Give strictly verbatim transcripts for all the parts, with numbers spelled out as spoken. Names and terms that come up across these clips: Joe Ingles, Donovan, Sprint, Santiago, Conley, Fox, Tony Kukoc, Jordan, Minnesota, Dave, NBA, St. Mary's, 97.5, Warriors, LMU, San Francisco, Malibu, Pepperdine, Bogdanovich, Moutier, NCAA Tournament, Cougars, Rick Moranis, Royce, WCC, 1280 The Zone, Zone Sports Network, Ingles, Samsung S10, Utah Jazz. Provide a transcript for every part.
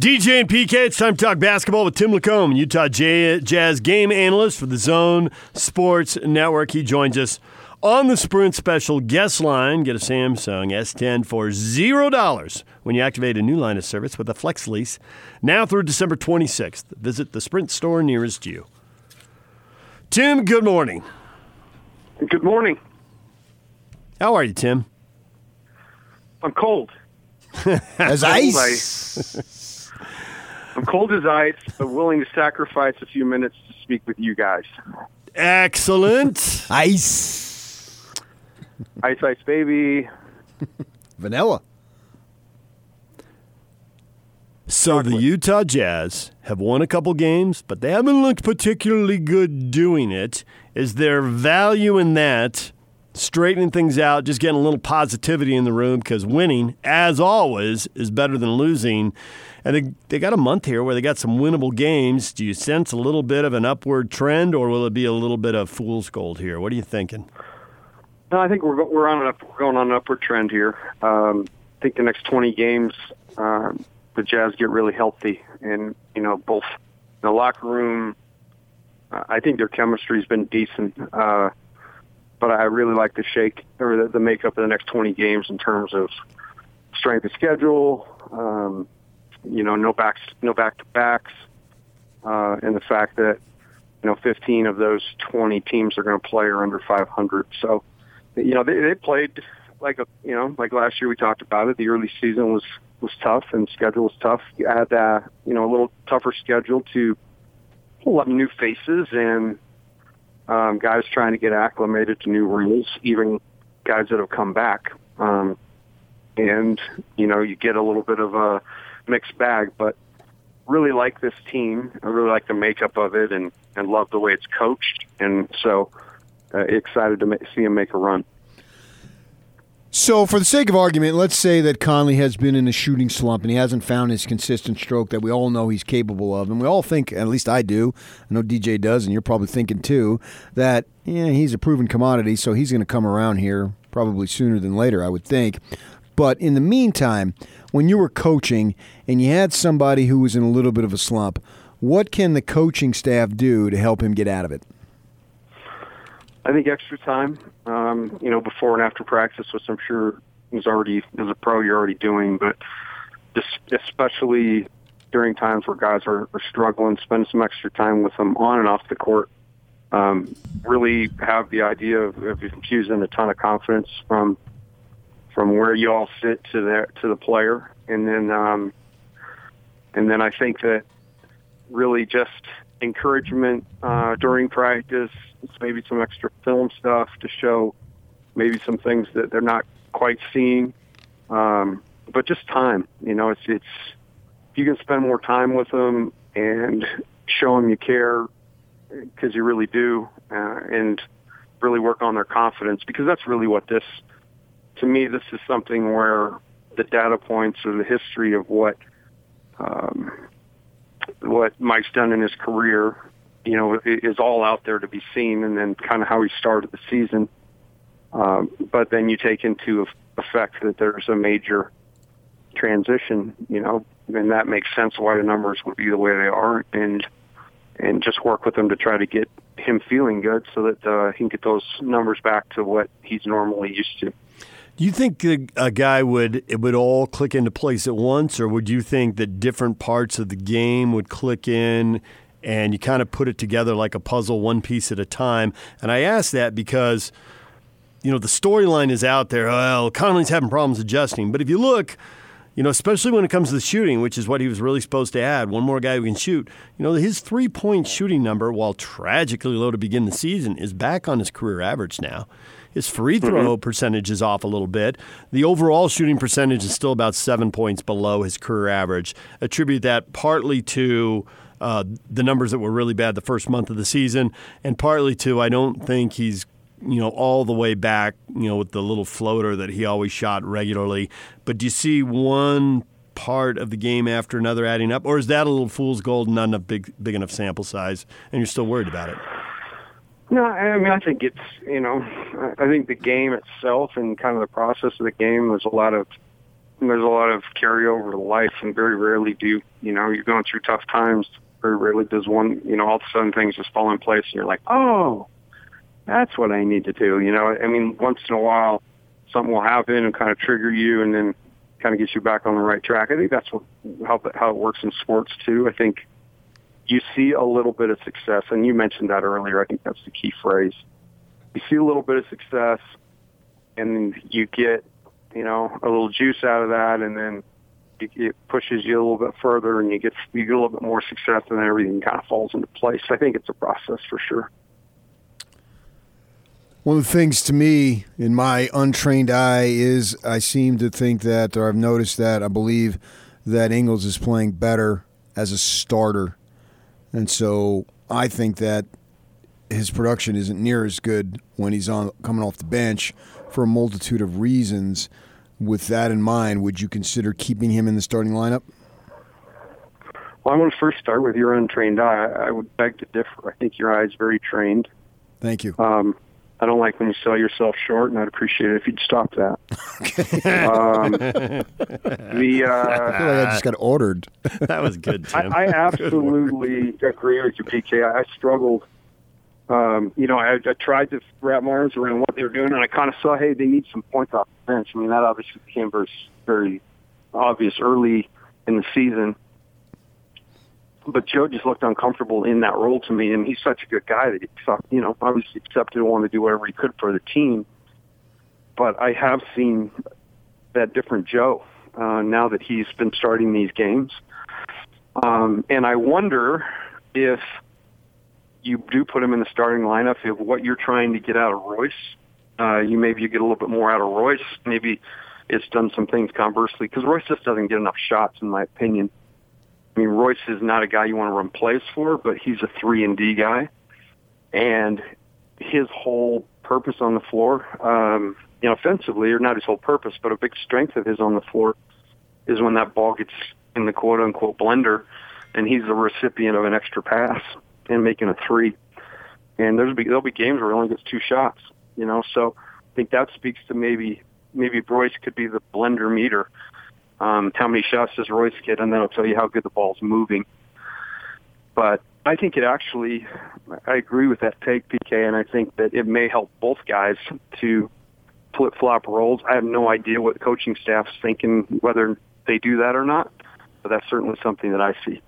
D J and P K, it's time to talk basketball with Tim LaComb, Utah Jazz game analyst for the Zone Sports Network. He joins us on the Sprint special guest line. Get a Samsung S ten for zero dollars when you activate a new line of service with a Flex Lease. Now through December twenty-sixth. Visit the Sprint store nearest you. Tim, good morning. Good morning. How are you, Tim? I'm cold. As ice. I'm cold as ice, but willing to sacrifice a few minutes to speak with you guys. Excellent. Ice. Ice, ice, baby. Vanilla. So Chocolate. The Utah Jazz have won a couple games, but they haven't looked particularly good doing it. Is there value in that, straightening things out, just getting a little positivity in the room? Because winning, as always, is better than losing. And they, they got a month here where they got some winnable games. Do you sense a little bit of an upward trend, or will it be a little bit of fool's gold here? What are you thinking? No, I think we're we're on an up, we're going on an upward trend here. Um, I think the next twenty games, uh, the Jazz get really healthy, and you know, both in the locker room. Uh, I think their chemistry's been decent, uh, but I really like the shake or the, the makeup of the next twenty games in terms of strength of schedule. Um, You know, no backs, no back-to-backs, uh, and the fact that, you know, fifteen of those twenty teams are going to play are under five hundred. So, you know, they, they played like, a, you know, like last year we talked about it. The early season was, was tough and schedule was tough. You had, uh, you know, a little tougher schedule to a lot of new faces and um, guys trying to get acclimated to new rules, even guys that have come back. Um, and, you know, you get a little bit of a mixed bag, but really like this team. I really like the makeup of it and, and love the way it's coached. And so uh, excited to make, see him make a run. So for the sake of argument, let's say that Conley has been in a shooting slump and he hasn't found his consistent stroke that we all know he's capable of. And we all think, at least I do, I know D J does, and you're probably thinking too, that yeah, he's a proven commodity, so he's going to come around here probably sooner than later, I would think. But in the meantime, when you were coaching and you had somebody who was in a little bit of a slump, what can the coaching staff do to help him get out of it? I think extra time, um, you know, before and after practice, which I'm sure is already, as a pro, you're already doing, but just especially during times where guys are, are struggling, spend some extra time with them on and off the court. Um, really have the idea of, of infusing a ton of confidence from from where you all sit to the to the player, and then um, and then I think that really just encouragement uh, during practice, maybe some extra film stuff to show maybe some things that they're not quite seeing, um, but just time. You know, it's it's you can spend more time with them and show them you care because you really do, uh, and really work on their confidence, because that's really what this. To me, this is something where the data points or the history of what um, what Mike's done in his career, you know, is all out there to be seen, and then kind of how he started the season. Um, but then you take into effect that there's a major transition, you know, and that makes sense why the numbers would be the way they are, and and just work with him to try to get him feeling good so that uh, he can get those numbers back to what he's normally used to. Do you think a guy would it would all click into place at once, or would you think that different parts of the game would click in and you kind of put it together like a puzzle, one piece at a time? And I ask that because, you know, the storyline is out there. Well, Conley's having problems adjusting. But if you look, you know, especially when it comes to the shooting, which is what he was really supposed to add, one more guy who can shoot, you know, his three-point shooting number, while tragically low to begin the season, is back on his career average now. His free throw mm-hmm. percentage is off a little bit. The overall shooting percentage is still about seven points below his career average. Attribute that partly to uh, the numbers that were really bad the first month of the season, and partly to I don't think he's you know all the way back you know with the little floater that he always shot regularly. But do you see one part of the game after another adding up, or is that a little fool's gold and not enough big big enough sample size, and you're still worried about it? No, I mean, I think it's, you know, I think the game itself and kind of the process of the game was a lot of there's a lot of carryover to life, and very rarely do, you know, you're going through tough times, very rarely does one, you know, all of a sudden things just fall in place and you're like, oh, that's what I need to do. You know, I mean, once in a while something will happen and kind of trigger you and then kind of gets you back on the right track. I think that's what, how, how it works in sports too. I think you see a little bit of success, and you mentioned that earlier. I think that's the key phrase. You see a little bit of success, and you get, you know, a little juice out of that, and then it pushes you a little bit further, and you get you get a little bit more success, and then everything kind of falls into place. I think it's a process for sure. One of the things to me, in my untrained eye, is I seem to think that, or I've noticed that, I believe that Ingles is playing better as a starter. And so I think that his production isn't near as good when he's on coming off the bench for a multitude of reasons. With that in mind, would you consider keeping him in the starting lineup? Well, I want to first start with your untrained eye. I would beg to differ. I think your eye is very trained. Thank you. Um, I don't like when you sell yourself short, and I'd appreciate it if you'd stop that. um, the, uh, I feel like I just got ordered. That was good, Tim. I, I absolutely agree with you, P K. I, I struggled. Um, you know, I, I tried to wrap my arms around what they were doing, and I kind of saw, hey, they need some points off the bench. I mean, that obviously became very, very obvious early in the season. But Joe just looked uncomfortable in that role to me, and he's such a good guy that he, you know, obviously accepted and wanted to do whatever he could for the team. But I have seen that different Joe uh, now that he's been starting these games. Um, and I wonder if you do put him in the starting lineup, if what you're trying to get out of Royce, uh, you maybe you get a little bit more out of Royce. Maybe it's done some things conversely, because Royce just doesn't get enough shots, in my opinion. I mean, Royce is not a guy you want to run plays for, but he's a three and D guy. And his whole purpose on the floor, um, you know, offensively, or not his whole purpose, but a big strength of his on the floor is when that ball gets in the quote-unquote blender, and he's the recipient of an extra pass and making a three. And there's be, there'll be games where he only gets two shots, you know. So I think that speaks to maybe maybe Royce could be the blender meter. Um, how many shots does Royce get, and then it'll tell you how good the ball's moving. But I think it actually, I agree with that take, P K, and I think that it may help both guys to flip-flop roles. I have no idea what coaching staff's thinking, whether they do that or not, but that's certainly something that I see.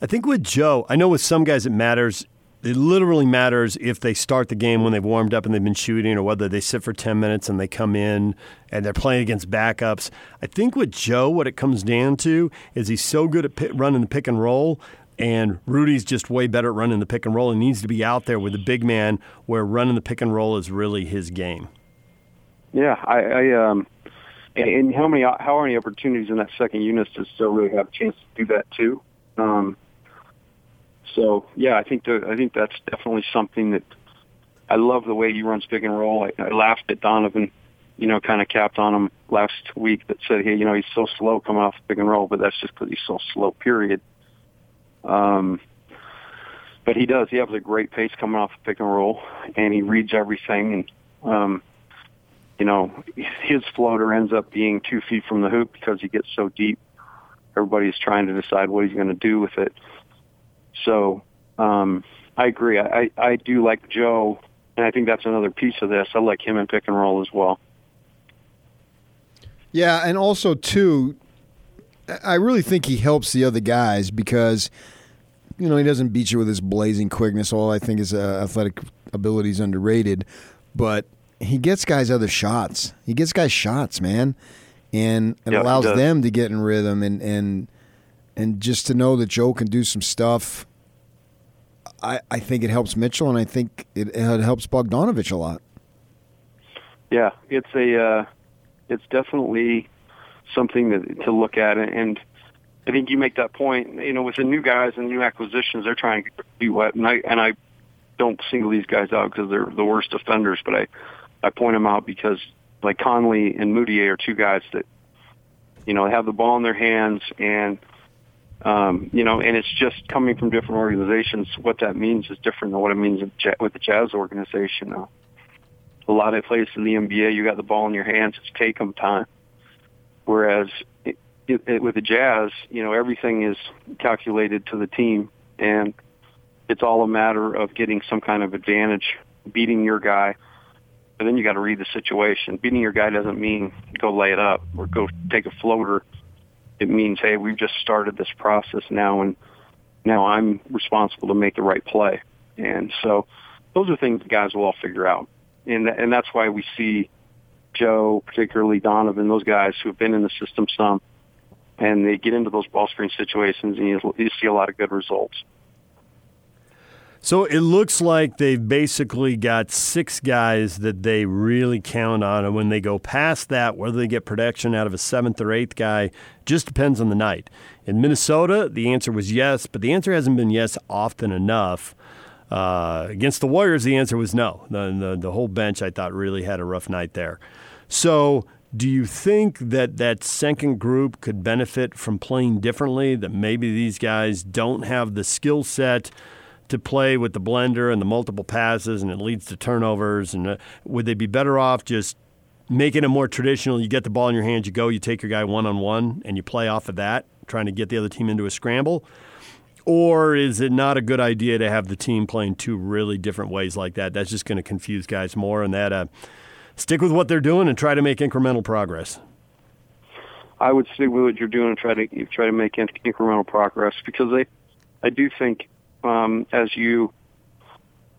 I think with Joe, I know with some guys it matters. It literally matters if they start the game when they've warmed up and they've been shooting, or whether they sit for ten minutes and they come in and they're playing against backups. I think with Joe, what it comes down to is he's so good at pit, running the pick and roll, and Rudy's just way better at running the pick and roll, and needs to be out there with the big man where running the pick and roll is really his game. Yeah, I, I um, and how many how many opportunities in that second unit to still really have a chance to do that too. Um, So yeah, I think the, I think that's definitely something that I love the way he runs pick and roll. I, I laughed at Donovan, you know, kind of capped on him last week that said, hey, you know, he's so slow coming off pick and roll, but that's just because he's so slow. Period. Um, but he does. He has a great pace coming off pick and roll, and he reads everything. And um, you know, his floater ends up being two feet from the hoop because he gets so deep. Everybody's trying to decide what he's going to do with it. So um, I agree. I, I do like Joe, and I think that's another piece of this. I like him in pick and roll as well. Yeah, and also, too, I really think he helps the other guys because, you know, he doesn't beat you with his blazing quickness. All I think his uh, athletic ability is underrated. But he gets guys other shots. He gets guys shots, man, and it yeah, allows them to get in rhythm and, and – And just to know that Joe can do some stuff, I, I think it helps Mitchell, and I think it, it helps Bogdanovich a lot. Yeah, it's a uh, it's definitely something that, to look at, and I think you make that point. You know, with the new guys and new acquisitions, they're trying to be wet, and I and I don't single these guys out because they're the worst offenders, but I, I point them out because like Conley and Moutier are two guys that, you know, have the ball in their hands and. Um, you know, and it's just coming from different organizations. What that means is different than what it means with the Jazz organization. Now, a lot of places in the N B A, you got the ball in your hands. It's take 'em time. Whereas it, it, with the Jazz, you know, everything is calculated to the team, and it's all a matter of getting some kind of advantage, beating your guy, and then you got to read the situation. Beating your guy doesn't mean go lay it up or go take a floater. It means, hey, we've just started this process now, and now I'm responsible to make the right play. And so those are things the guys will all figure out. And and that's why we see Joe, particularly Donovan, those guys who have been in the system some, and they get into those ball screen situations, and you, you see a lot of good results. So it looks like they've basically got six guys that they really count on, and when they go past that, whether they get production out of a seventh or eighth guy just depends on the night. In Minnesota, the answer was yes, but the answer hasn't been yes often enough. Uh, against the Warriors, the answer was no. The, the, the whole bench, I thought, really had a rough night there. So do you think that that second group could benefit from playing differently, that maybe these guys don't have the skill set to play with the blender and the multiple passes, and it leads to turnovers? And uh, would they be better off just making it more traditional? You get the ball in your hands, you go, you take your guy one-on-one, and you play off of that, trying to get the other team into a scramble? Or is it not a good idea to have the team playing two really different ways like that? That's just going to confuse guys more, and that uh, stick with what they're doing and try to make incremental progress. I would stick with what you're doing and try to try to make in- incremental progress, because I, I do think um, as you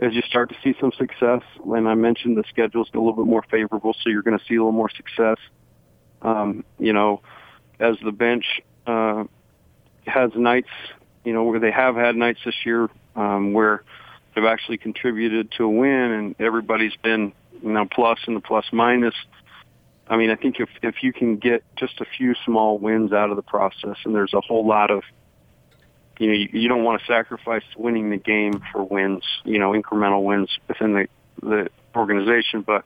as you start to see some success, and I mentioned the schedule's a little bit more favorable, so you're going to see a little more success. Um, you know, as the bench uh, has nights. You know, where they have had nights this year um, where they've actually contributed to a win, and everybody's been, you know, plus and the plus minus. I mean, I think if if you can get just a few small wins out of the process, and there's a whole lot of, you know, you, you don't want to sacrifice winning the game for wins, you know, incremental wins within the, the organization, but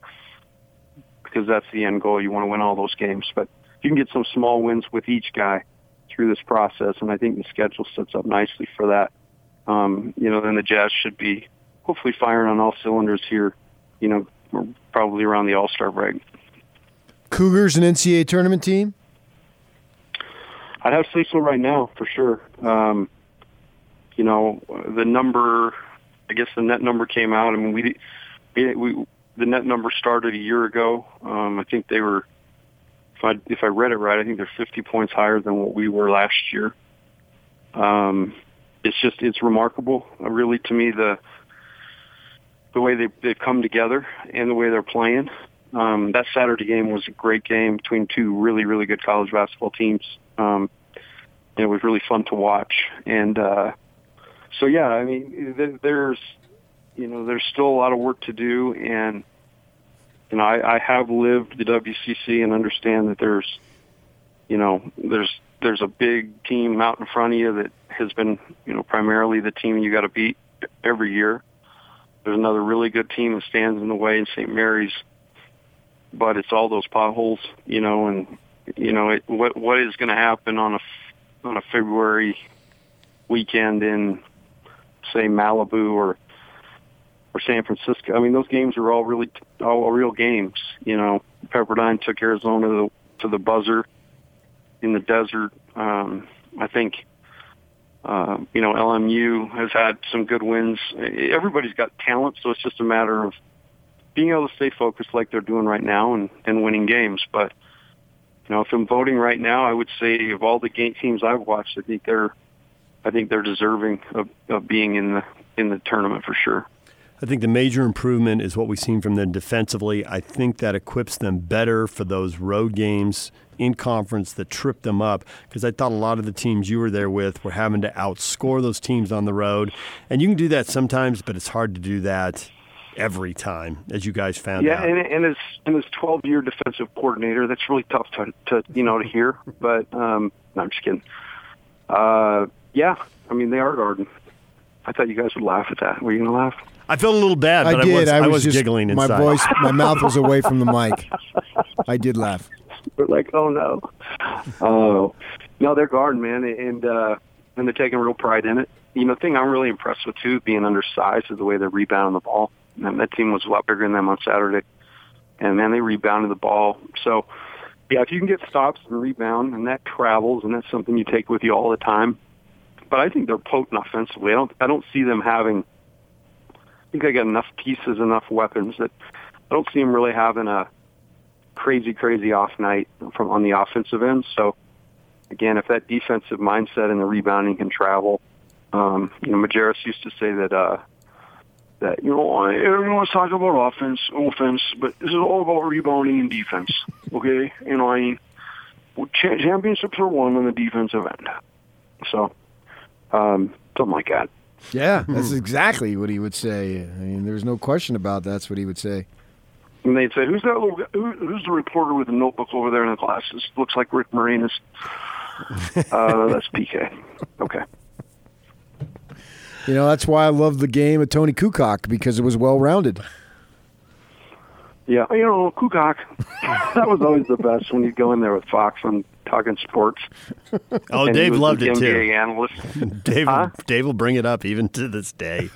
because that's the end goal, you want to win all those games. But if you can get some small wins with each guy through this process, and I think the schedule sets up nicely for that. Um, you know, then the Jazz should be hopefully firing on all cylinders here, you know, probably around the All-Star break. Cougars an N C double A tournament team? I'd have to say so right now, for sure. Um, you know, the number, I guess the net number came out. I mean, we, we the net number started a year ago. Um, I think they were, If I, if I read it right, I think they're fifty points higher than what we were last year. Um, it's just, it's remarkable, uh, really, to me, the the way they, they've come together and the way they're playing. Um, that Saturday game was a great game between two really, really good college basketball teams. Um, and it was really fun to watch. And uh, so, yeah, I mean, th- there's, you know, there's still a lot of work to do, and You know, I, I have lived the W C C and understand that there's, you know, there's there's a big team out in front of you that has been, you know, primarily the team you got to beat every year. There's another really good team that stands in the way in Saint Mary's, but it's all those potholes, you know, and you know it, what what is going to happen on a on a February weekend in, say, Malibu or. or San Francisco. I mean, those games are all really all real games. You know, Pepperdine took Arizona to the, to the buzzer in the desert. Um, I think, uh, you know, L M U has had some good wins. Everybody's got talent, so it's just a matter of being able to stay focused like they're doing right now and, and winning games. But, you know, if I'm voting right now, I would say of all the game teams I've watched, I think they're, I think they're deserving of, of being in the in the tournament for sure. I think the major improvement is what we've seen from them defensively. I think that equips them better for those road games in conference that trip them up, because I thought a lot of the teams you were there with were having to outscore those teams on the road. And you can do that sometimes, but it's hard to do that every time, as you guys found yeah, out. Yeah, and, and as and as twelve-year defensive coordinator, that's really tough to, to you know to hear. But um, no, I'm just kidding. Uh, yeah, I mean, they are guarding. I thought you guys would laugh at that. Were you going to laugh? I felt a little bad, but I, did. I was, I was, I was just, giggling inside. My voice, my mouth was away from the mic. I did laugh. We're like, oh, no. Oh. No, they're guarding, man, and uh, and they're taking real pride in it. You know, the thing I'm really impressed with, too, being undersized is the way they're rebounding the ball. And that team was a lot bigger than them on Saturday. And, man, they rebounded the ball. So yeah, if you can get stops and rebound, and that travels, and that's something you take with you all the time. But I think they're potent offensively. I don't I don't see them having – I think they got enough pieces, enough weapons that I don't see them really having a crazy, crazy off night from on the offensive end. So, again, if that defensive mindset and the rebounding can travel, um, you know, Majerus used to say that, uh, that you know, everyone's talking about offense, offense, but this is all about rebounding and defense, okay? You know, I mean, championships are won on the defensive end. So – Um, something like that. Yeah, that's exactly what he would say. I mean, there's no question about that's what he would say. And they'd say, "Who's that? Little guy, who, who's the reporter with the notebook over there in the glasses? Looks like Rick Moranis." Uh, that's P K. Okay. You know, that's why I love the game of Tony Kukoc, because it was well rounded. Yeah, you know, Kukoc. That was always the best when you'd go in there with Fox on talking sports. Oh, and Dave loved it, N B A too. Analyst. Dave, huh? Dave will bring it up even to this day.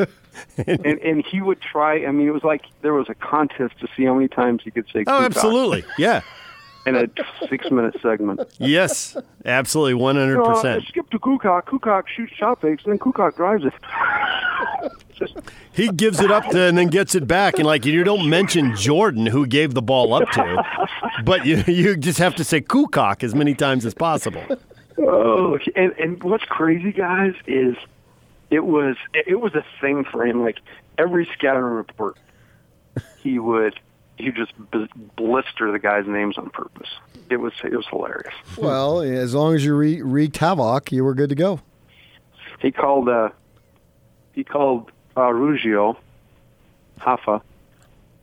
and, and he would try, I mean, it was like there was a contest to see how many times he could say Kukoc. Oh, absolutely, yeah. In a six-minute segment. Yes, absolutely, one hundred percent. You know, I skip to Kukoc, Kukoc shoots shot fakes, then Kukoc drives it. Just... He gives it up to and then gets it back, and like you don't mention Jordan, who gave the ball up to, but you you just have to say Kukoc as many times as possible. Oh, and, and what's crazy, guys, is it was it was a thing for him. Like every scouting report, he would. You just blister the guys' names on purpose. It was it was hilarious. Well, as long as you re- wreaked havoc, you were good to go. He called uh, he called uh, Ruggio, Hoffa.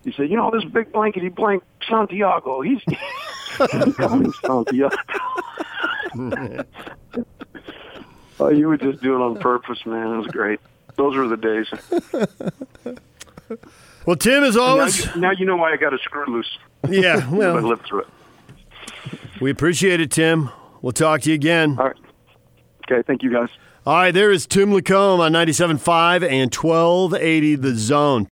He said, "You know this big blankety blank Santiago. He's he called him Santiago." Oh, you would just do it on purpose, man. It was great. Those were the days. Well, Tim, as always... Now, now you know why I got a screw loose. Yeah, well... I lived through it. We appreciate it, Tim. We'll talk to you again. All right. Okay, thank you, guys. All right, there is Tim LaComb on ninety-seven point five and twelve eighty The Zone.